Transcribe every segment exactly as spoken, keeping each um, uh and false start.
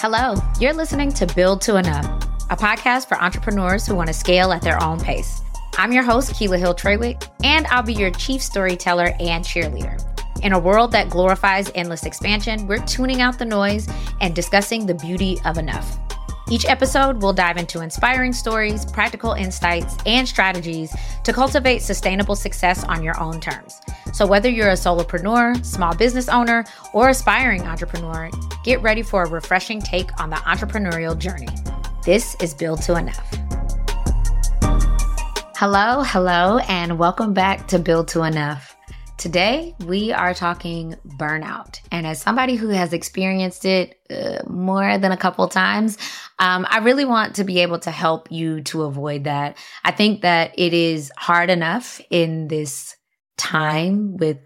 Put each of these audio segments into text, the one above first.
Hello, you're listening to Build to Enough, a podcast for entrepreneurs who want to scale at their own pace. I'm your host, Keila Hill-Trawick, and I'll be your chief storyteller and cheerleader. In a world that glorifies endless expansion, we're tuning out the noise and discussing the beauty of enough. Each episode, we'll dive into inspiring stories, practical insights, and strategies to cultivate sustainable success on your own terms. So whether you're a solopreneur, small business owner, or aspiring entrepreneur, get ready for a refreshing take on the entrepreneurial journey. This is Build to Enough. Hello, hello, and welcome back to Build to Enough. Today, we are talking burnout. And as somebody who has experienced it uh, more than a couple times, um, I really want to be able to help you to avoid that. I think that it is hard enough in this time with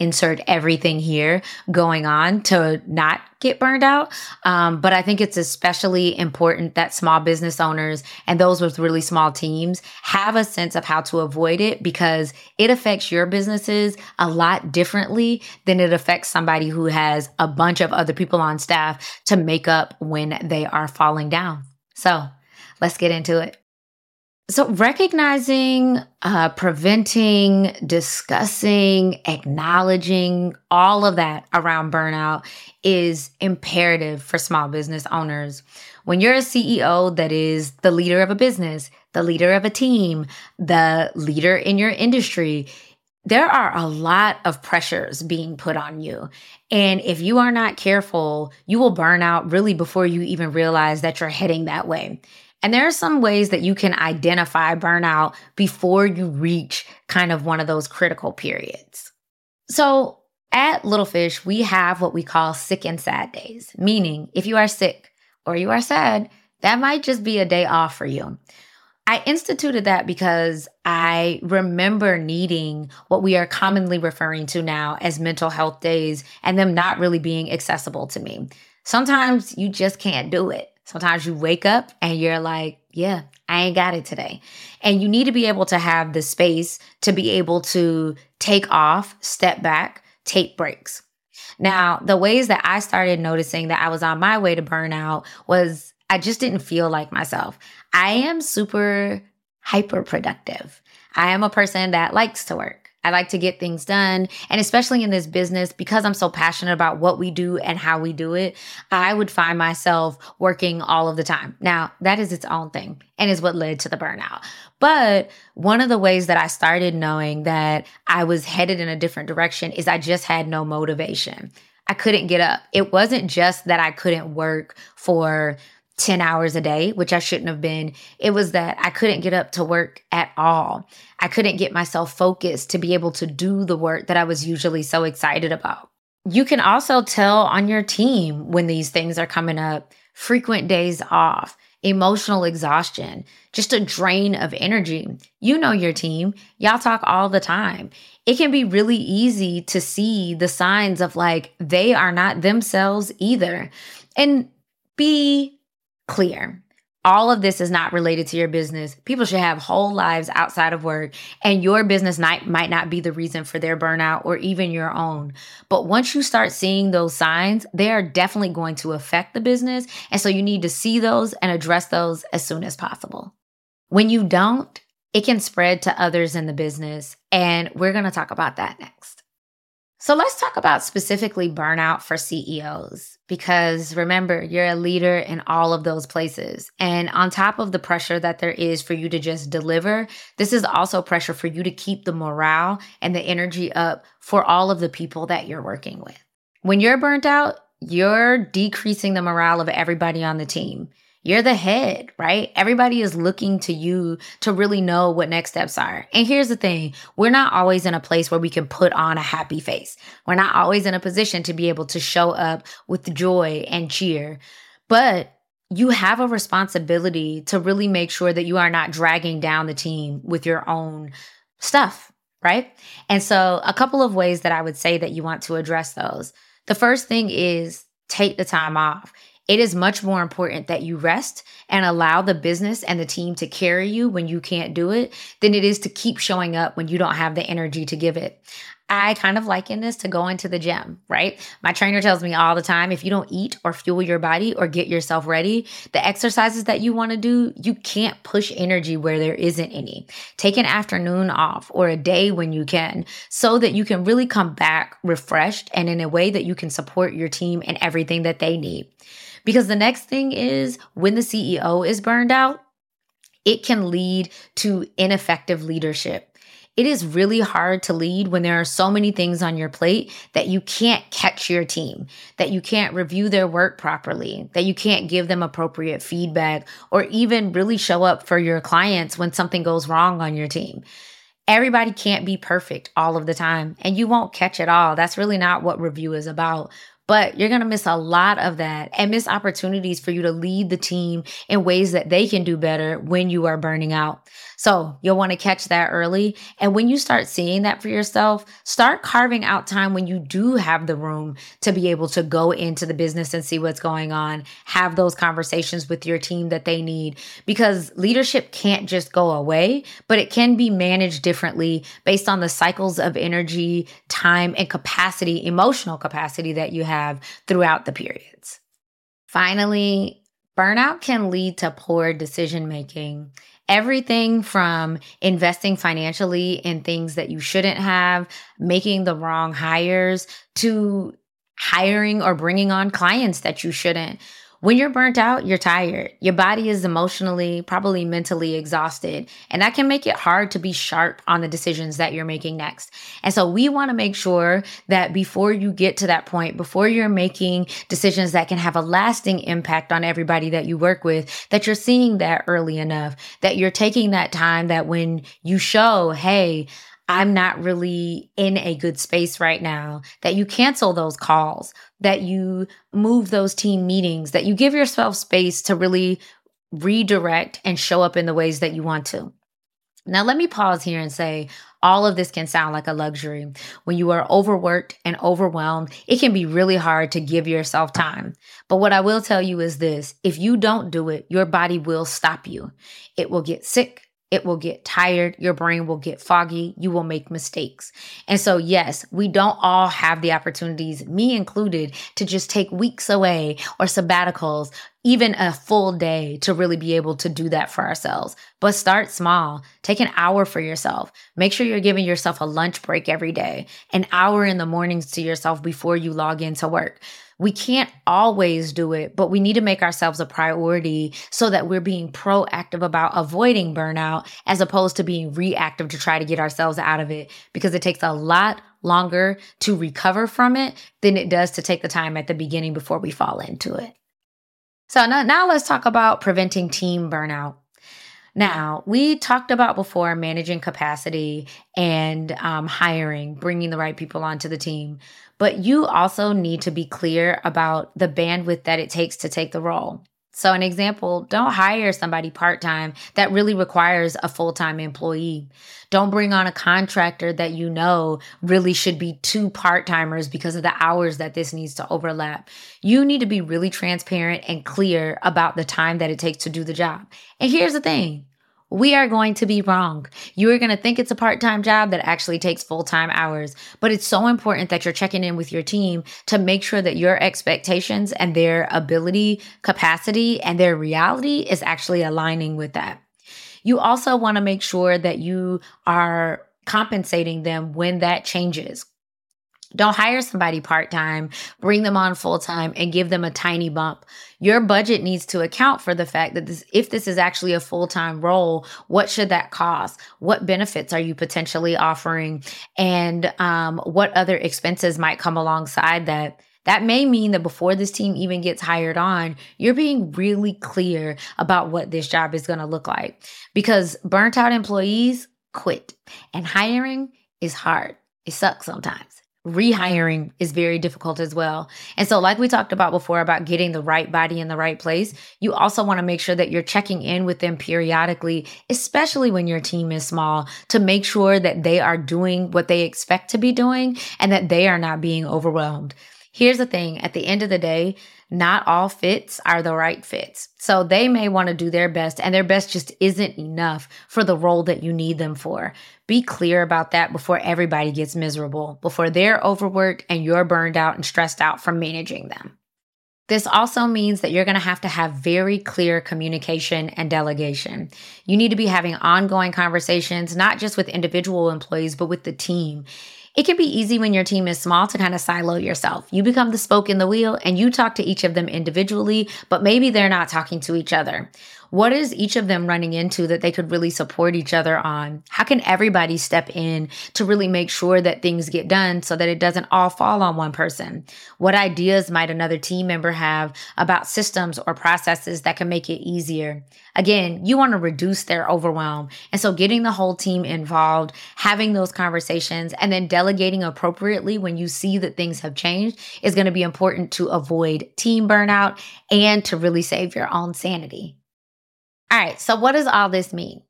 insert everything here going on to not get burned out. Um, but I think it's especially important that small business owners and those with really small teams have a sense of how to avoid it, because it affects your businesses a lot differently than it affects somebody who has a bunch of other people on staff to make up when they are falling down. So let's get into it. So recognizing, uh, preventing, discussing, acknowledging all of that around burnout is imperative for small business owners. When you're a C E O that is the leader of a business, the leader of a team, the leader in your industry, there are a lot of pressures being put on you. And if you are not careful, you will burn out really before you even realize that you're heading that way. And there are some ways that you can identify burnout before you reach kind of one of those critical periods. So at Little Fish, we have what we call sick and sad days, meaning if you are sick or you are sad, that might just be a day off for you. I instituted that because I remember needing what we are commonly referring to now as mental health days and them not really being accessible to me. Sometimes you just can't do it. Sometimes you wake up and you're like, yeah, I ain't got it today. And you need to be able to have the space to be able to take off, step back, take breaks. Now, the ways that I started noticing that I was on my way to burnout was I just didn't feel like myself. I am super hyper productive. I am a person that likes to work. I like to get things done. And especially in this business, because I'm so passionate about what we do and how we do it, I would find myself working all of the time. Now, that is its own thing and is what led to the burnout. But one of the ways that I started knowing that I was headed in a different direction is I just had no motivation. I couldn't get up. It wasn't just that I couldn't work for ten hours a day, which I shouldn't have been. It was that I couldn't get up to work at all. I couldn't get myself focused to be able to do the work that I was usually so excited about. You can also tell on your team when these things are coming up, frequent days off, emotional exhaustion, just a drain of energy. You know your team. Y'all talk all the time. It can be really easy to see the signs of like, they are not themselves either. And be clear. All of this is not related to your business. People should have whole lives outside of work, and your business night might not be the reason for their burnout or even your own. But once you start seeing those signs, they are definitely going to affect the business. And so you need to see those and address those as soon as possible. When you don't, it can spread to others in the business. And we're going to talk about that next. So let's talk about specifically burnout for C E Os, because remember, you're a leader in all of those places. And on top of the pressure that there is for you to just deliver, this is also pressure for you to keep the morale and the energy up for all of the people that you're working with. When you're burnt out, you're decreasing the morale of everybody on the team. You're the head, right? Everybody is looking to you to really know what next steps are. And here's the thing. We're not always in a place where we can put on a happy face. We're not always in a position to be able to show up with joy and cheer. But you have a responsibility to really make sure that you are not dragging down the team with your own stuff, right? And so a couple of ways that I would say that you want to address those. The first thing is take the time off. It is much more important that you rest and allow the business and the team to carry you when you can't do it than it is to keep showing up when you don't have the energy to give it. I kind of liken this to going to the gym, right? My trainer tells me all the time, if you don't eat or fuel your body or get yourself ready, the exercises that you want to do, you can't push energy where there isn't any. Take an afternoon off or a day when you can, so that you can really come back refreshed and in a way that you can support your team and everything that they need. Because the next thing is, when the C E O is burned out, it can lead to ineffective leadership. It is really hard to lead when there are so many things on your plate that you can't catch your team, that you can't review their work properly, that you can't give them appropriate feedback, or even really show up for your clients when something goes wrong on your team. Everybody can't be perfect all of the time, and you won't catch it all. That's really not what review is about. But you're going to miss a lot of that and miss opportunities for you to lead the team in ways that they can do better when you are burning out. So you'll want to catch that early. And when you start seeing that for yourself, start carving out time when you do have the room to be able to go into the business and see what's going on, have those conversations with your team that they need, because leadership can't just go away, but it can be managed differently based on the cycles of energy, time, and capacity, emotional capacity that you have. have throughout the periods. Finally, burnout can lead to poor decision-making. Everything from investing financially in things that you shouldn't have, making the wrong hires, to hiring or bringing on clients that you shouldn't. When you're burnt out, you're tired. Your body is emotionally, probably mentally exhausted, and that can make it hard to be sharp on the decisions that you're making next. And so we want to make sure that before you get to that point, before you're making decisions that can have a lasting impact on everybody that you work with, that you're seeing that early enough, that you're taking that time, that when you show, hey, I'm not really in a good space right now, that you cancel those calls, that you move those team meetings, that you give yourself space to really redirect and show up in the ways that you want to. Now, let me pause here and say, all of this can sound like a luxury. When you are overworked and overwhelmed, it can be really hard to give yourself time. But what I will tell you is this: if you don't do it, your body will stop you. It will get sick. It will get tired. Your brain will get foggy. You will make mistakes. And so, yes, we don't all have the opportunities, me included, to just take weeks away or sabbaticals, even a full day, to really be able to do that for ourselves. But start small. Take an hour for yourself. Make sure you're giving yourself a lunch break every day, an hour in the mornings to yourself before you log into work. We can't always do it, but we need to make ourselves a priority so that we're being proactive about avoiding burnout as opposed to being reactive to try to get ourselves out of it, because it takes a lot longer to recover from it than it does to take the time at the beginning before we fall into it. So now, now let's talk about preventing team burnout. Now, we talked about before managing capacity and um, hiring, bringing the right people onto the team. But you also need to be clear about the bandwidth that it takes to take the role. So an example, don't hire somebody part-time that really requires a full-time employee. Don't bring on a contractor that you know really should be two part-timers because of the hours that this needs to overlap. You need to be really transparent and clear about the time that it takes to do the job. And here's the thing. We are going to be wrong. You are going to think it's a part-time job that actually takes full-time hours, but it's so important that you're checking in with your team to make sure that your expectations and their ability, capacity, and their reality is actually aligning with that. You also want to make sure that you are compensating them when that changes. Don't hire somebody part-time, bring them on full-time, and give them a tiny bump. Your budget needs to account for the fact that this, if this is actually a full-time role, what should that cost? What benefits are you potentially offering? And um, what other expenses might come alongside that? That may mean that before this team even gets hired on, you're being really clear about what this job is going to look like. Because burnt-out employees quit, and hiring is hard. It sucks sometimes. Rehiring is very difficult as well. And so, like we talked about before about getting the right body in the right place, you also want to make sure that you're checking in with them periodically, especially when your team is small, to make sure that they are doing what they expect to be doing and that they are not being overwhelmed. Here's the thing, at the end of the day, Not all fits are the right fits. So they may want to do their best, and their best just isn't enough for the role that you need them for. Be clear about that before everybody gets miserable, before they're overworked and you're burned out and stressed out from managing them. This also means that you're going to have to have very clear communication and delegation. You need to be having ongoing conversations, not just with individual employees, but with the team. It can be easy when your team is small to kind of silo yourself. You become the spoke in the wheel and you talk to each of them individually, but maybe they're not talking to each other. What is each of them running into that they could really support each other on? How can everybody step in to really make sure that things get done so that it doesn't all fall on one person? What ideas might another team member have about systems or processes that can make it easier? Again, you want to reduce their overwhelm. And so getting the whole team involved, having those conversations, and then delegating appropriately when you see that things have changed is going to be important to avoid team burnout and to really save your own sanity. All right, so what does all this mean?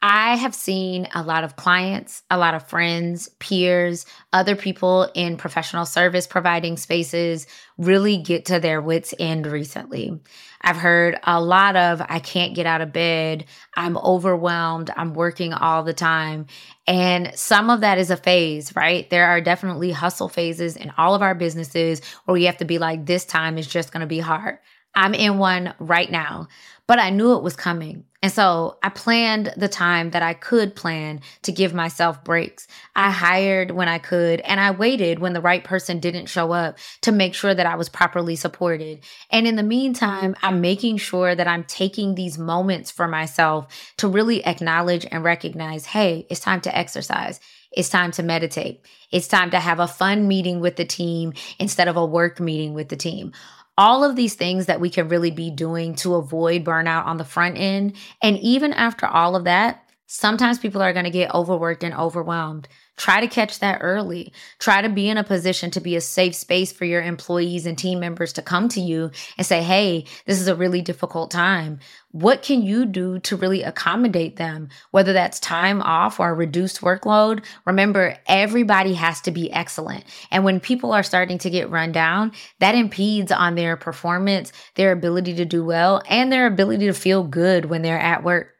I have seen a lot of clients, a lot of friends, peers, other people in professional service providing spaces really get to their wits' end recently. I've heard a lot of, I can't get out of bed, I'm overwhelmed, I'm working all the time. And some of that is a phase, right? There are definitely hustle phases in all of our businesses where we have to be like, this time is just gonna be hard. I'm in one right now, but I knew it was coming. And so I planned the time that I could plan to give myself breaks. I hired when I could, and I waited when the right person didn't show up to make sure that I was properly supported. And in the meantime, I'm making sure that I'm taking these moments for myself to really acknowledge and recognize, hey, it's time to exercise. It's time to meditate. It's time to have a fun meeting with the team instead of a work meeting with the team. All of these things that we can really be doing to avoid burnout on the front end. And even after all of that, sometimes people are going to get overworked and overwhelmed. Try to catch that early. Try to be in a position to be a safe space for your employees and team members to come to you and say, hey, this is a really difficult time. What can you do to really accommodate them? Whether that's time off or a reduced workload, remember, everybody has to be excellent. And when people are starting to get run down, that impedes on their performance, their ability to do well, and their ability to feel good when they're at work.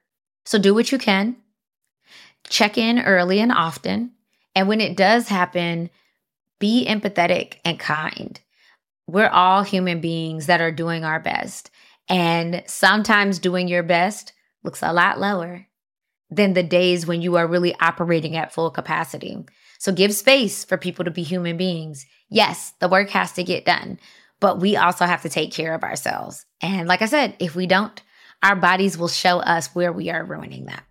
So do what you can. Check in early and often. And when it does happen, be empathetic and kind. We're all human beings that are doing our best. And sometimes doing your best looks a lot lower than the days when you are really operating at full capacity. So give space for people to be human beings. Yes, the work has to get done, but we also have to take care of ourselves. And like I said, if we don't, our bodies will show us where we are ruining that.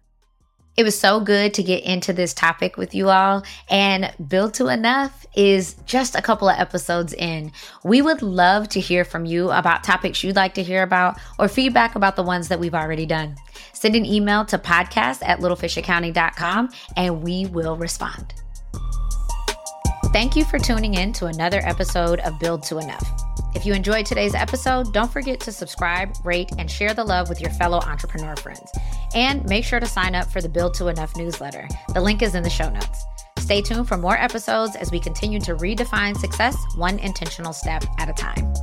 It was so good to get into this topic with you all, and Build to Enough is just a couple of episodes in. We would love to hear from you about topics you'd like to hear about or feedback about the ones that we've already done. Send an email to podcast at little fish accounting dot com and we will respond. Thank you for tuning in to another episode of Build to Enough. If you enjoyed today's episode, don't forget to subscribe, rate, and share the love with your fellow entrepreneur friends. And make sure to sign up for the Build to Enough newsletter. The link is in the show notes. Stay tuned for more episodes as we continue to redefine success one intentional step at a time.